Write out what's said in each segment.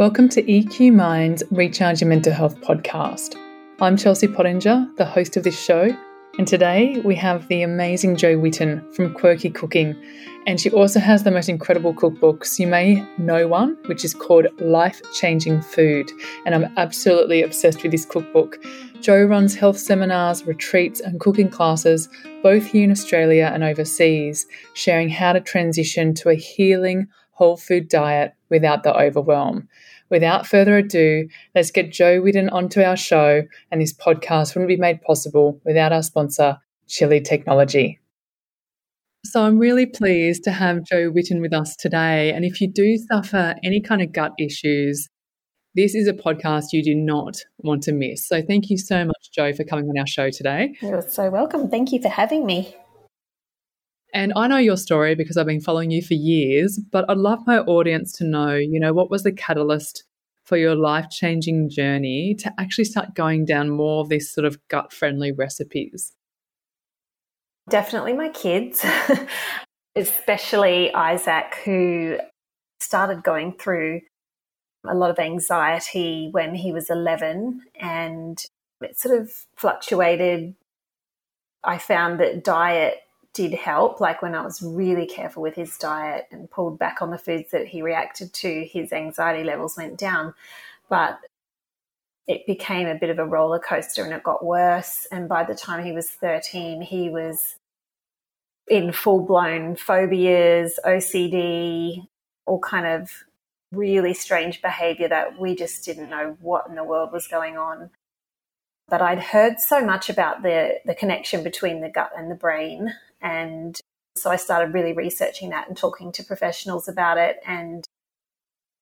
Welcome to EQ Minds Recharge Your Mental Health podcast. I'm Chelsea Pottinger, the host of this show, and today we have the amazing Jo Whitten from Quirky Cooking, and she also has the most incredible cookbooks. You may know one, which is called Life Changing Food, and I'm absolutely obsessed with this cookbook. Jo runs health seminars, retreats and cooking classes, both here in Australia and overseas, sharing how to transition to a healing, whole food diet without the overwhelm. Without further ado, let's get Jo Whitten onto our show, and this podcast wouldn't be made possible without our sponsor, Chili Technology. So I'm really pleased to have Jo Whitten with us today, and if you do suffer any kind of gut issues, this is a podcast you do not want to miss. So thank you so much, Jo, for coming on our show today. You're so welcome. Thank you for having me. And I know your story because I've been following you for years, but I'd love my audience to know, what was the catalyst for your life-changing journey to actually start going down more of these sort of gut-friendly recipes? Definitely my kids, especially Isaac, who started going through a lot of anxiety when he was 11, and it sort of fluctuated. I found that diet did help, like when I was really careful with his diet and pulled back on the foods that he reacted to, his anxiety levels went down, but it became a bit of a roller coaster and it got worse. And by the time he was 13, he was in full-blown phobias, OCD, all kind of really strange behaviour that we just didn't know what in the world was going on. But I'd heard so much about the connection between the gut and the brain, and so I started really researching that and talking to professionals about it, and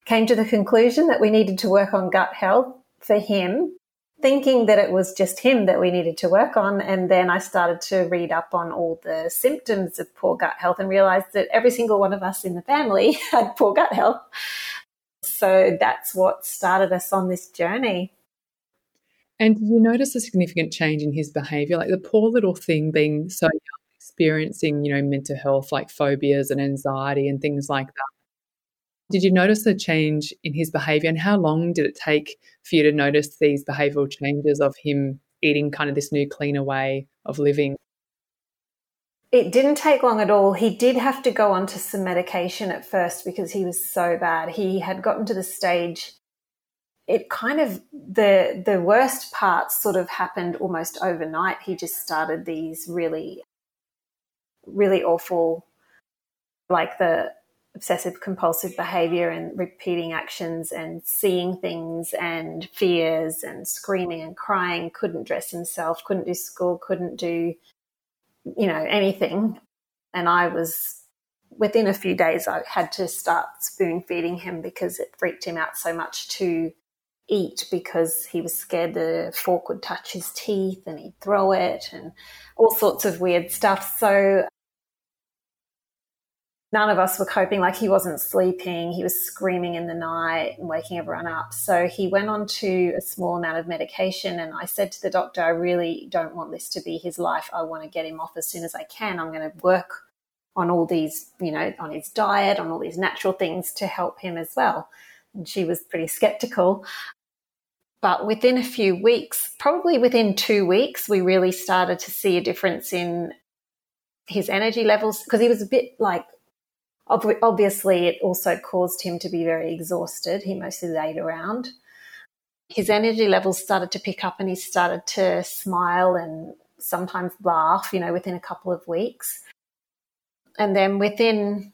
came to the conclusion that we needed to work on gut health for him, thinking that it was just him that we needed to work on. And then I started to read up on all the symptoms of poor gut health and realised that every single one of us in the family had poor gut health. So that's what started us on this journey. And you notice a significant change in his behaviour, like the poor little thing being so young, experiencing, mental health like phobias and anxiety and things like that. Did you notice a change in his behaviour, and how long did it take for you to notice these behavioural changes of him eating kind of this new, cleaner way of living? It didn't take long at all. He did have to go onto some medication at first because he was so bad. He had gotten to the stage. It kind of, the worst part sort of happened almost overnight. He just started these really, really awful, like the obsessive compulsive behaviour and repeating actions and seeing things and fears and screaming and crying, couldn't dress himself, couldn't do school, couldn't do, anything. And I was, within a few days, I had to start spoon feeding him because it freaked him out so much to eat, because he was scared the fork would touch his teeth and he'd throw it and all sorts of weird stuff. So none of us were coping. Like, he wasn't sleeping, he was screaming in the night and waking everyone up. So he went on to a small amount of medication, and I said to the doctor, I really don't want this to be his life. I want to get him off as soon as I can. I'm going to work on all these, on his diet, on all these natural things to help him as well. And she was pretty skeptical. But within a few weeks, probably within 2 weeks, we really started to see a difference in his energy levels, because he was a bit like, obviously it also caused him to be very exhausted. He mostly laid around. His energy levels started to pick up and he started to smile and sometimes laugh, within a couple of weeks. And then within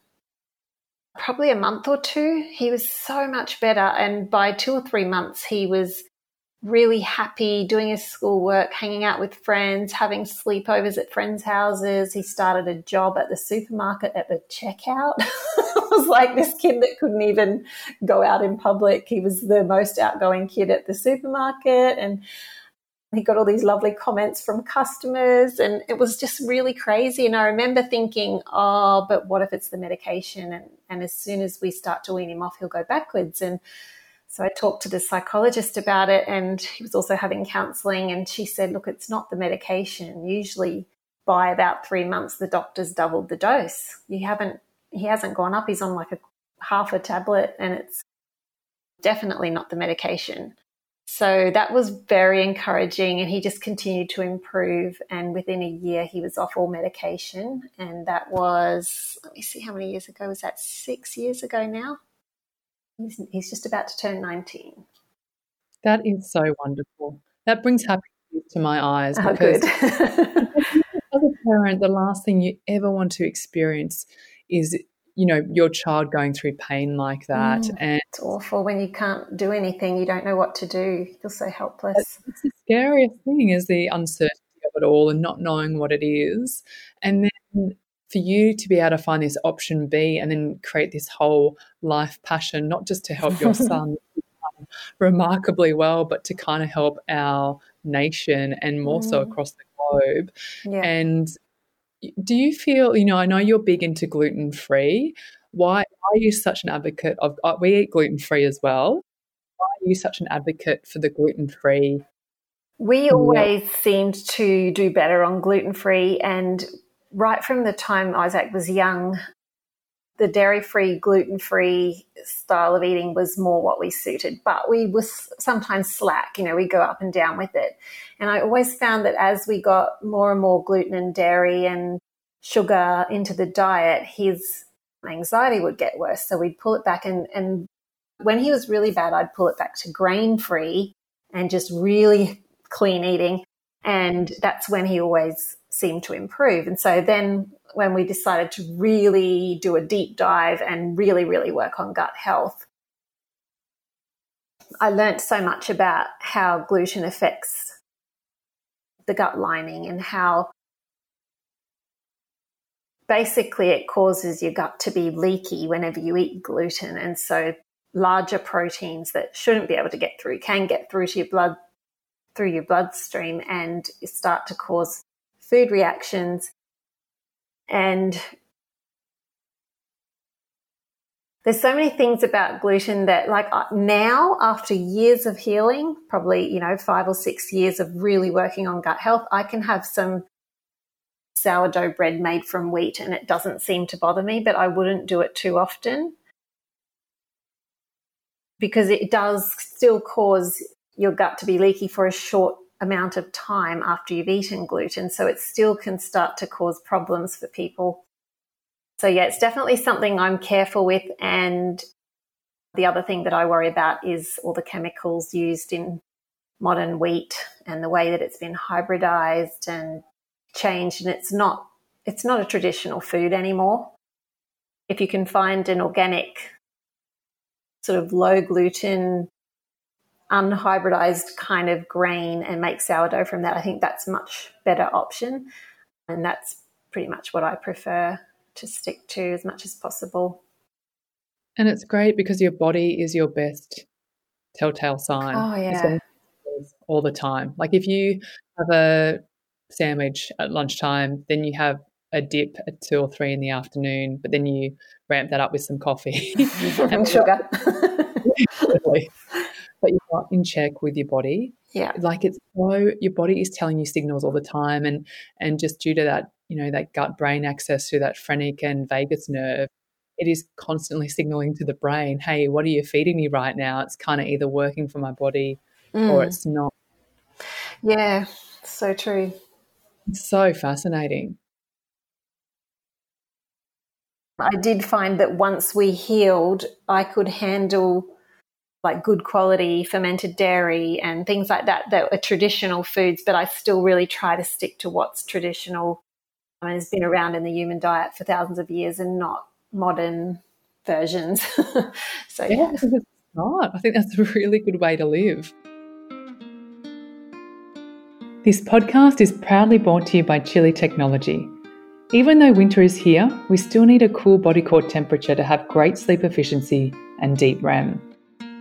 probably a month or two, he was so much better. And by 2 or 3 months, he was really happy, doing his schoolwork, hanging out with friends, having sleepovers at friends' houses. He started a job at the supermarket at the checkout. It was like this kid that couldn't even go out in public. He was the most outgoing kid at the supermarket, and he got all these lovely comments from customers, and it was just really crazy. And I remember thinking, oh, but what if it's the medication? And as soon as we start to wean him off, he'll go backwards. And so I talked to the psychologist about it, and he was also having counselling, and she said, look, it's not the medication. Usually by about 3 months, the doctor's doubled the dose. He hasn't gone up. He's on like a half a tablet, and it's definitely not the medication. So that was very encouraging, and he just continued to improve. And within a year, he was off all medication. And that was, let me see, how many years ago was that? 6 years ago now. He's just about to turn 19. That is so wonderful. That brings happiness to my eyes. Oh, because good. As a parent, the last thing you ever want to experience is, you know, your child going through pain like that. And it's awful when you can't do anything, you don't know what to do, you feel so helpless. It's the scariest thing, is the uncertainty of it all and not knowing what it is. And then for you to be able to find this option B and then create this whole life passion, not just to help your son remarkably well, but to kind of help our nation and more so across the globe. Yeah. And do you feel, you know, I know you're big into gluten-free. Why are you such an advocate of, we eat gluten-free as well. Why are you such an advocate for the gluten-free? We always seemed to do better on gluten-free, and right from the time Isaac was young, the dairy-free, gluten-free style of eating was more what we suited, but we were sometimes slack, you know, we go up and down with it. And I always found that as we got more and more gluten and dairy and sugar into the diet, his anxiety would get worse. So we'd pull it back, and when he was really bad, I'd pull it back to grain-free and just really clean eating, and that's when he always seemed to improve. And so then when we decided to really do a deep dive and really, really work on gut health, I learned so much about how gluten affects the gut lining and how basically it causes your gut to be leaky whenever you eat gluten. And so larger proteins that shouldn't be able to get through can get through to your blood, through your bloodstream, and start to cause food reactions. And there's so many things about gluten that, like, now after years of healing, probably, you know, 5 or 6 years of really working on gut health, I can have some sourdough bread made from wheat and it doesn't seem to bother me, but I wouldn't do it too often because it does still cause your gut to be leaky for a short amount of time after you've eaten gluten, so it still can start to cause problems for people. So yeah, it's definitely something I'm careful with. And the other thing that I worry about is all the chemicals used in modern wheat and the way that it's been hybridized and changed, and it's not a traditional food anymore. If you can find an organic sort of low gluten, unhybridized kind of grain and make sourdough from that, I think that's much better option, and that's pretty much what I prefer to stick to as much as possible. And it's great because your body is your best telltale sign. Oh yeah, all the time. Like if you have a sandwich at lunchtime, then you have a dip at 2 or 3 in the afternoon, but then you ramp that up with some coffee and sugar. But you're not in check with your body. Yeah. Like it's so, your body is telling you signals all the time. And just due to that, you know, that gut brain access through that phrenic and vagus nerve, it is constantly signaling to the brain, hey, what are you feeding me right now? It's kind of either working for my body or it's not. Yeah, so true. It's so fascinating. I did find that once we healed, I could handle like good quality fermented dairy and things like that that are traditional foods, but I still really try to stick to what's traditional and has been around in the human diet for thousands of years and not modern versions. So yeah, it's not. I think that's a really good way to live. This podcast is proudly brought to you by Chili Technology. Even though winter is here, we still need a cool body core temperature to have great sleep efficiency and deep REM.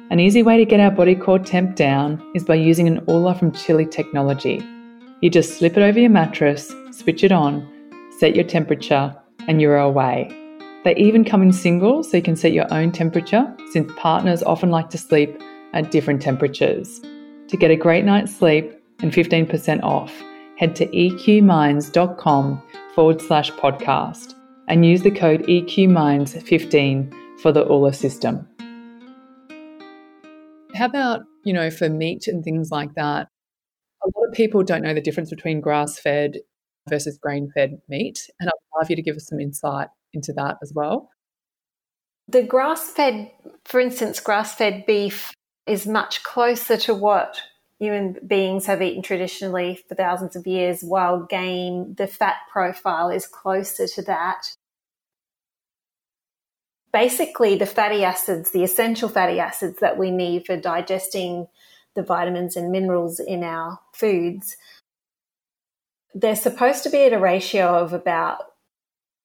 An easy way to get our body core temp down is by using an Ooler from Chili Technology. You just slip it over your mattress, switch it on, set your temperature, and you're away. They even come in single, so you can set your own temperature, since partners often like to sleep at different temperatures. To get a great night's sleep and 15% off, head to eqminds.com/podcast and use the code EQMinds15 for the Ooler system. how about, you know, for meat and things like that? A lot of people don't know the difference between grass-fed versus grain-fed meat, and I'd love you to give us some insight into that as well. The grass-fed, for instance, grass-fed beef is much closer to what human beings have eaten traditionally for thousands of years, while game, the fat profile is closer to that. Basically, the fatty acids, the essential fatty acids that we need for digesting the vitamins and minerals in our foods, they're supposed to be at a ratio of about,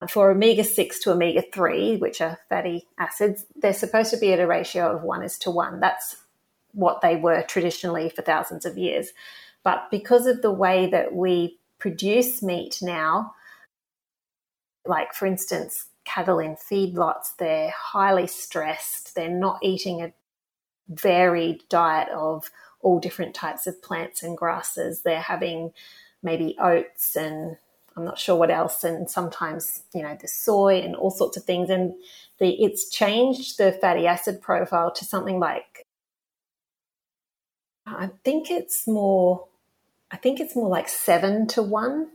for omega-6 to omega-3, which are fatty acids, they're supposed to be at a ratio of 1:1. That's what they were traditionally for thousands of years. But because of the way that we produce meat now, like, for instance, cattle in feedlots, they're highly stressed. They're not eating a varied diet of all different types of plants and grasses. They're having maybe oats and I'm not sure what else, and sometimes, you know, the soy and all sorts of things. And it's changed the fatty acid profile to something like, I think it's more like 7:1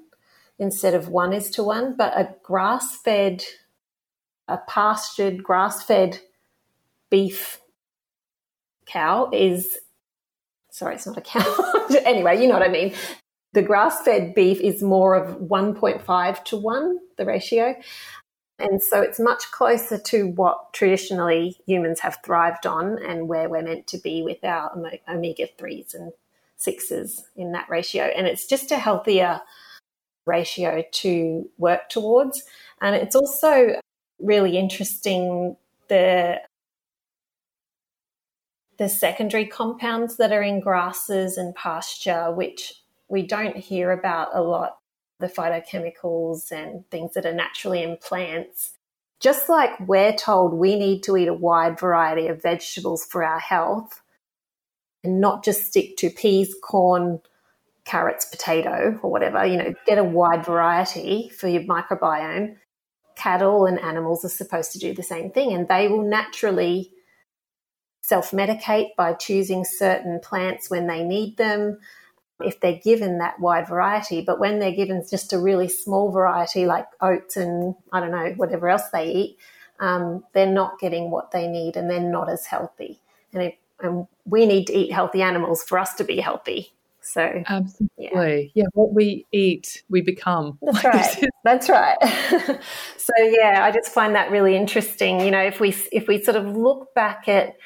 instead of 1:1. But a pastured grass-fed beef cow is, sorry, it's not a cow. Anyway, you know what I mean. The grass-fed beef is more of 1.5:1, the ratio. And so it's much closer to what traditionally humans have thrived on and where we're meant to be with our omega-3s and 6s in that ratio. And it's just a healthier ratio to work towards. And it's also really interesting, the secondary compounds that are in grasses and pasture, which we don't hear about a lot, the phytochemicals and things that are naturally in plants. Just like we're told we need to eat a wide variety of vegetables for our health and not just stick to peas, corn, carrots, potato or whatever, you know, get a wide variety for your microbiome. Cattle and animals are supposed to do the same thing, and they will naturally self-medicate by choosing certain plants when they need them, if they're given that wide variety. But when they're given just a really small variety like oats and, I don't know, whatever else they eat, they're not getting what they need and they're not as healthy. And we need to eat healthy animals for us to be healthy. So absolutely. Yeah, what we eat, we become. That's right. That's right. So, yeah, I just find that really interesting. You know, if we sort of look back at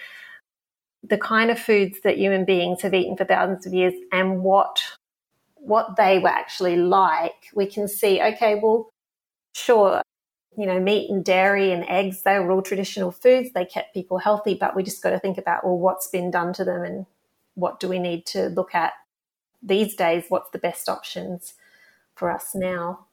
the kind of foods that human beings have eaten for thousands of years and what they were actually like, we can see, okay, well, sure, you know, meat and dairy and eggs, they were all traditional foods. They kept people healthy, but we just got to think about, well, what's been done to them and what do we need to look at these days? What's the best options for us now?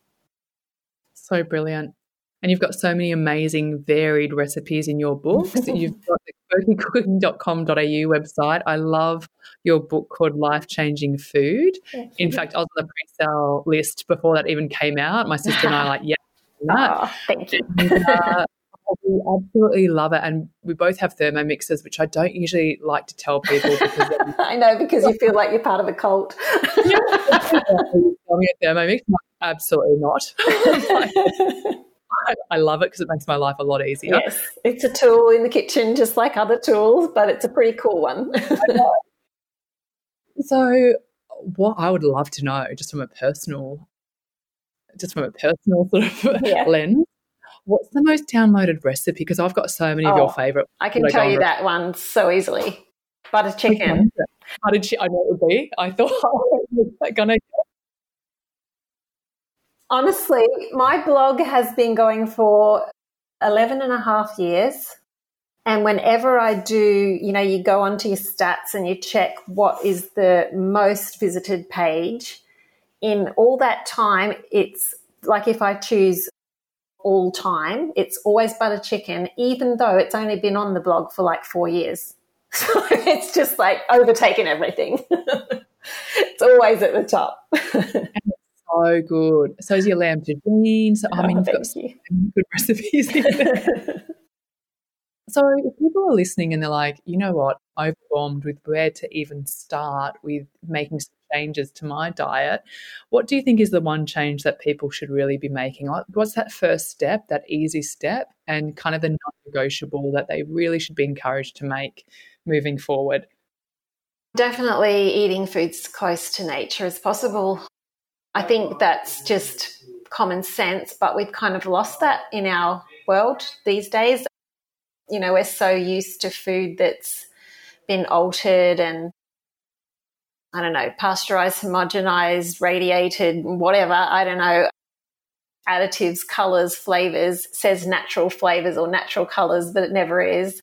So brilliant. And you've got so many amazing varied recipes in your books. You've got the quirkycooking.com.au website. I love your book called Life Changing Food. In fact, I was on the pre-sale list before that even came out. My sister and I are like, yeah, that. Oh, thank you. And, we absolutely love it. And we both have thermomixes, which I don't usually like to tell people. Because I know, because you feel like you're part of a cult. Yeah. Tell me a thermomix. Absolutely not. I love it because it makes my life a lot easier. Yes, it's a tool in the kitchen just like other tools, but it's a pretty cool one. So what I would love to know, just from a personal sort of lens, what's the most downloaded recipe? Because I've got so many of your favourite. I can tell you that one so easily. Butter chicken. Butter chicken, I know it would be. I thought I was going to. Honestly, my blog has been going for 11 and a half years, and whenever I do, you know, you go onto your stats and you check what is the most visited page. In all that time, it's like if I choose all time, it's always butter chicken, even though it's only been on the blog for like 4 years. So it's just like overtaken everything. It's always at the top. So good. So is your lamb tagine. So I mean, you've got so many good recipes in there. So if people are listening and they're like, you know what, overwhelmed with where to even start with making some changes to my diet. What do you think is the one change that people should really be making? What's that first step, that easy step, and kind of the non-negotiable that they really should be encouraged to make moving forward? Definitely eating foods close to nature as possible. I think that's just common sense, but we've kind of lost that in our world these days. You know, we're so used to food that's been altered and, I don't know, pasteurized, homogenized, radiated, whatever, I don't know, additives, colors, flavors, says natural flavors or natural colors, but it never is.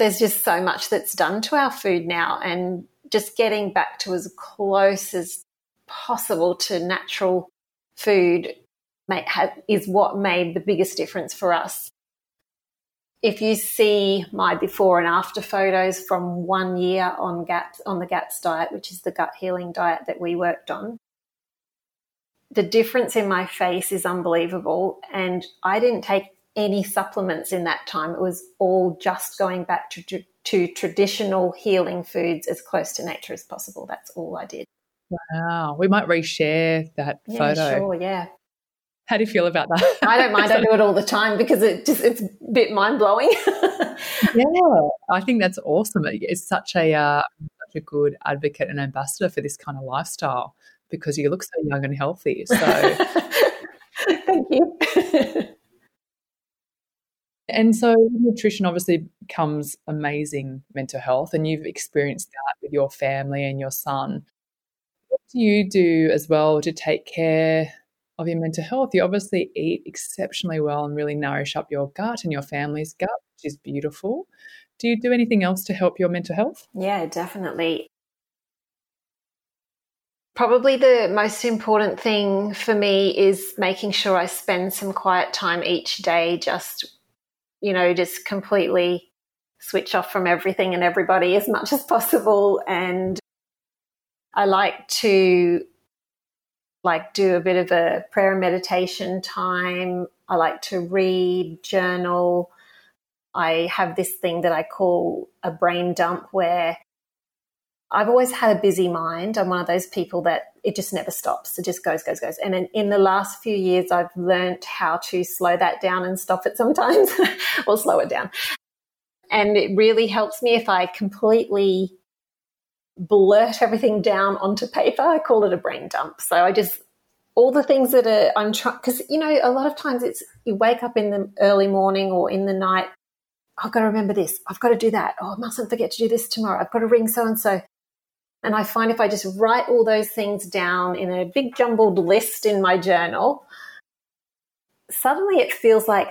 There's just so much that's done to our food now, and just getting back to as close as possible to natural food is what made the biggest difference for us. If you see my before and after photos from 1 year on the GAPS diet, which is the gut healing diet that we worked on, the difference in my face is unbelievable. And I didn't take any supplements in that time. It was all just going back to traditional healing foods as close to nature as possible. That's all I did. Wow. We might reshare that photo. Sure, yeah. How do you feel about that? I don't mind. I do it all the time because it's a bit mind-blowing. Yeah, I think that's awesome. It's such a good advocate and ambassador for this kind of lifestyle because you look so young and healthy. So thank you. And so nutrition obviously comes amazing mental health, and you've experienced that with your family and your son. What do you do as well to take care of your mental health? You obviously eat exceptionally well and really nourish up your gut and your family's gut, which is beautiful. Do you do anything else to help your mental health? Yeah, definitely. Probably the most important thing for me is making sure I spend some quiet time each day, just completely switch off from everything and everybody as much as possible. And I like to do a bit of a prayer and meditation time. I like to read, journal. I have this thing that I call a brain dump where I've always had a busy mind. I'm one of those people that it just never stops. It just goes, goes, goes. And in the last few years, I've learned how to slow that down and stop it sometimes or slow it down. And it really helps me if I completely blurt everything down onto paper. I call it a brain dump. So I just, all the things that I'm trying, because, a lot of times it's you wake up in the early morning or in the night, I've got to remember this, I've got to do that, oh, I mustn't forget to do this tomorrow, I've got to ring so-and-so. And I find if I just write all those things down in a big jumbled list in my journal, suddenly it feels like,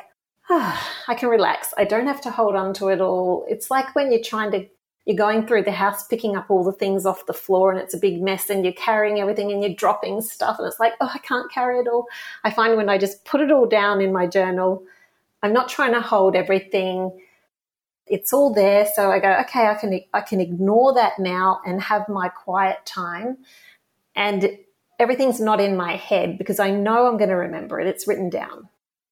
I can relax. I don't have to hold on to it all. It's like when you're going through the house, picking up all the things off the floor, and it's a big mess, and you're carrying everything and you're dropping stuff, and it's like, I can't carry it all. I find when I just put it all down in my journal, I'm not trying to hold everything. It's all there. So I go, okay, I can ignore that now and have my quiet time. And everything's not in my head because I know I'm going to remember it. It's written down.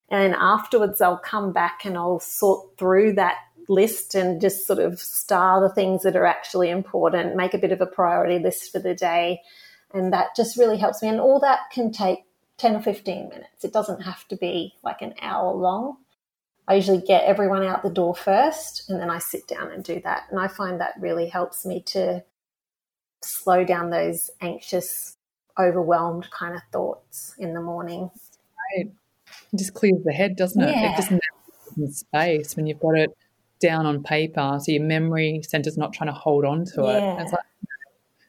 And afterwards I'll come back and I'll sort through that list and just sort of star the things that are actually important, make a bit of a priority list for the day, and that just really helps me. And all that can take 10 or 15 minutes. It doesn't have to be like an hour long. I usually get everyone out the door first, and then I sit down and do that. And I find that really helps me to slow down those anxious, overwhelmed kind of thoughts in the morning. Right. It just clears the head, doesn't it? Yeah. It just makes space when you've got it down on paper, so your memory center's not trying to hold on to it. Yeah. It's like,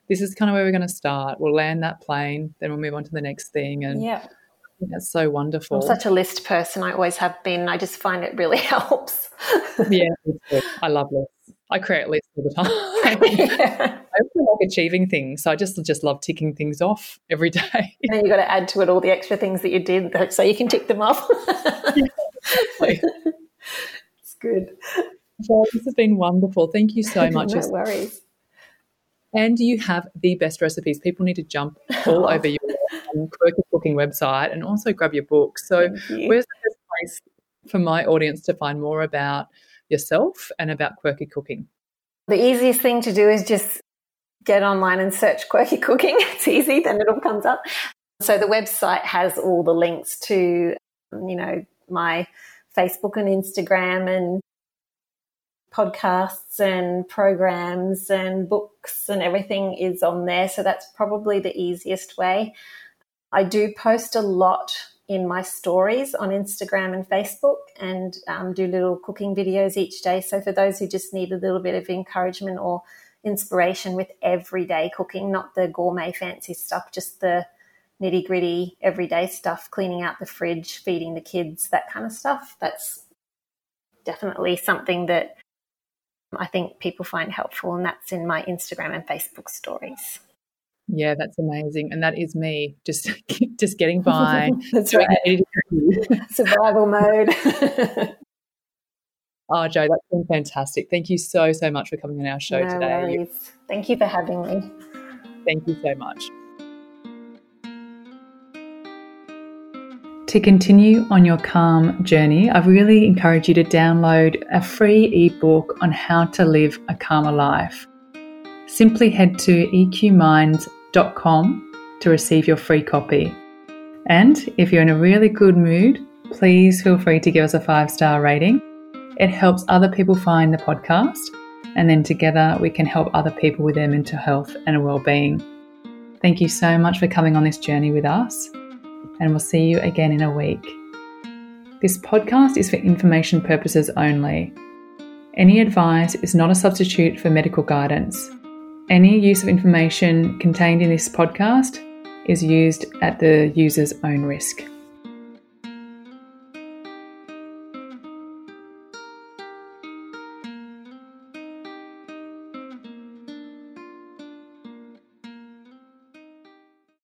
this is kind of where we're going to start. We'll land that plane, then we'll move on to the next thing. And yeah, that's so wonderful. I'm such a list person. I always have been. I just find it really helps. Yeah, I love lists. I create lists all the time. Yeah. I also like achieving things, so I just love ticking things off every day. And you've got to add to it all the extra things that you did so you can tick them off. Yeah, exactly. It's good. Well, this has been wonderful. Thank you so much. No worries. And you have the best recipes. People need to jump all over your Quirky Cooking website and also grab your book. So where's the best place for my audience to find more about yourself and about Quirky Cooking? The easiest thing to do is just get online and search Quirky Cooking. It's easy, then it all comes up. So the website has all the links to, my Facebook and Instagram and podcasts and programs and books and everything is on there. So that's probably the easiest way. I do post a lot in my stories on Instagram and Facebook and do little cooking videos each day. So for those who just need a little bit of encouragement or inspiration with everyday cooking, not the gourmet fancy stuff, just the nitty gritty everyday stuff, cleaning out the fridge, feeding the kids, that kind of stuff. That's definitely something that I think people find helpful, and that's in my Instagram and Facebook stories. Yeah, that's amazing. And that is me, just getting by. That's right. Survival mode. Oh, Jo, that's been fantastic. Thank you so, so much for coming on our show today. Worries. Thank you for having me. Thank you so much. To continue on your calm journey, I really encourage you to download a free ebook on how to live a calmer life. Simply head to eqminds.com to receive your free copy. And if you're in a really good mood, please feel free to give us a 5-star rating. It helps other people find the podcast, and then together we can help other people with their mental health and well-being. Thank you so much for coming on this journey with us, and we'll see you again in a week. This podcast is for information purposes only. Any advice is not a substitute for medical guidance. Any use of information contained in this podcast is used at the user's own risk.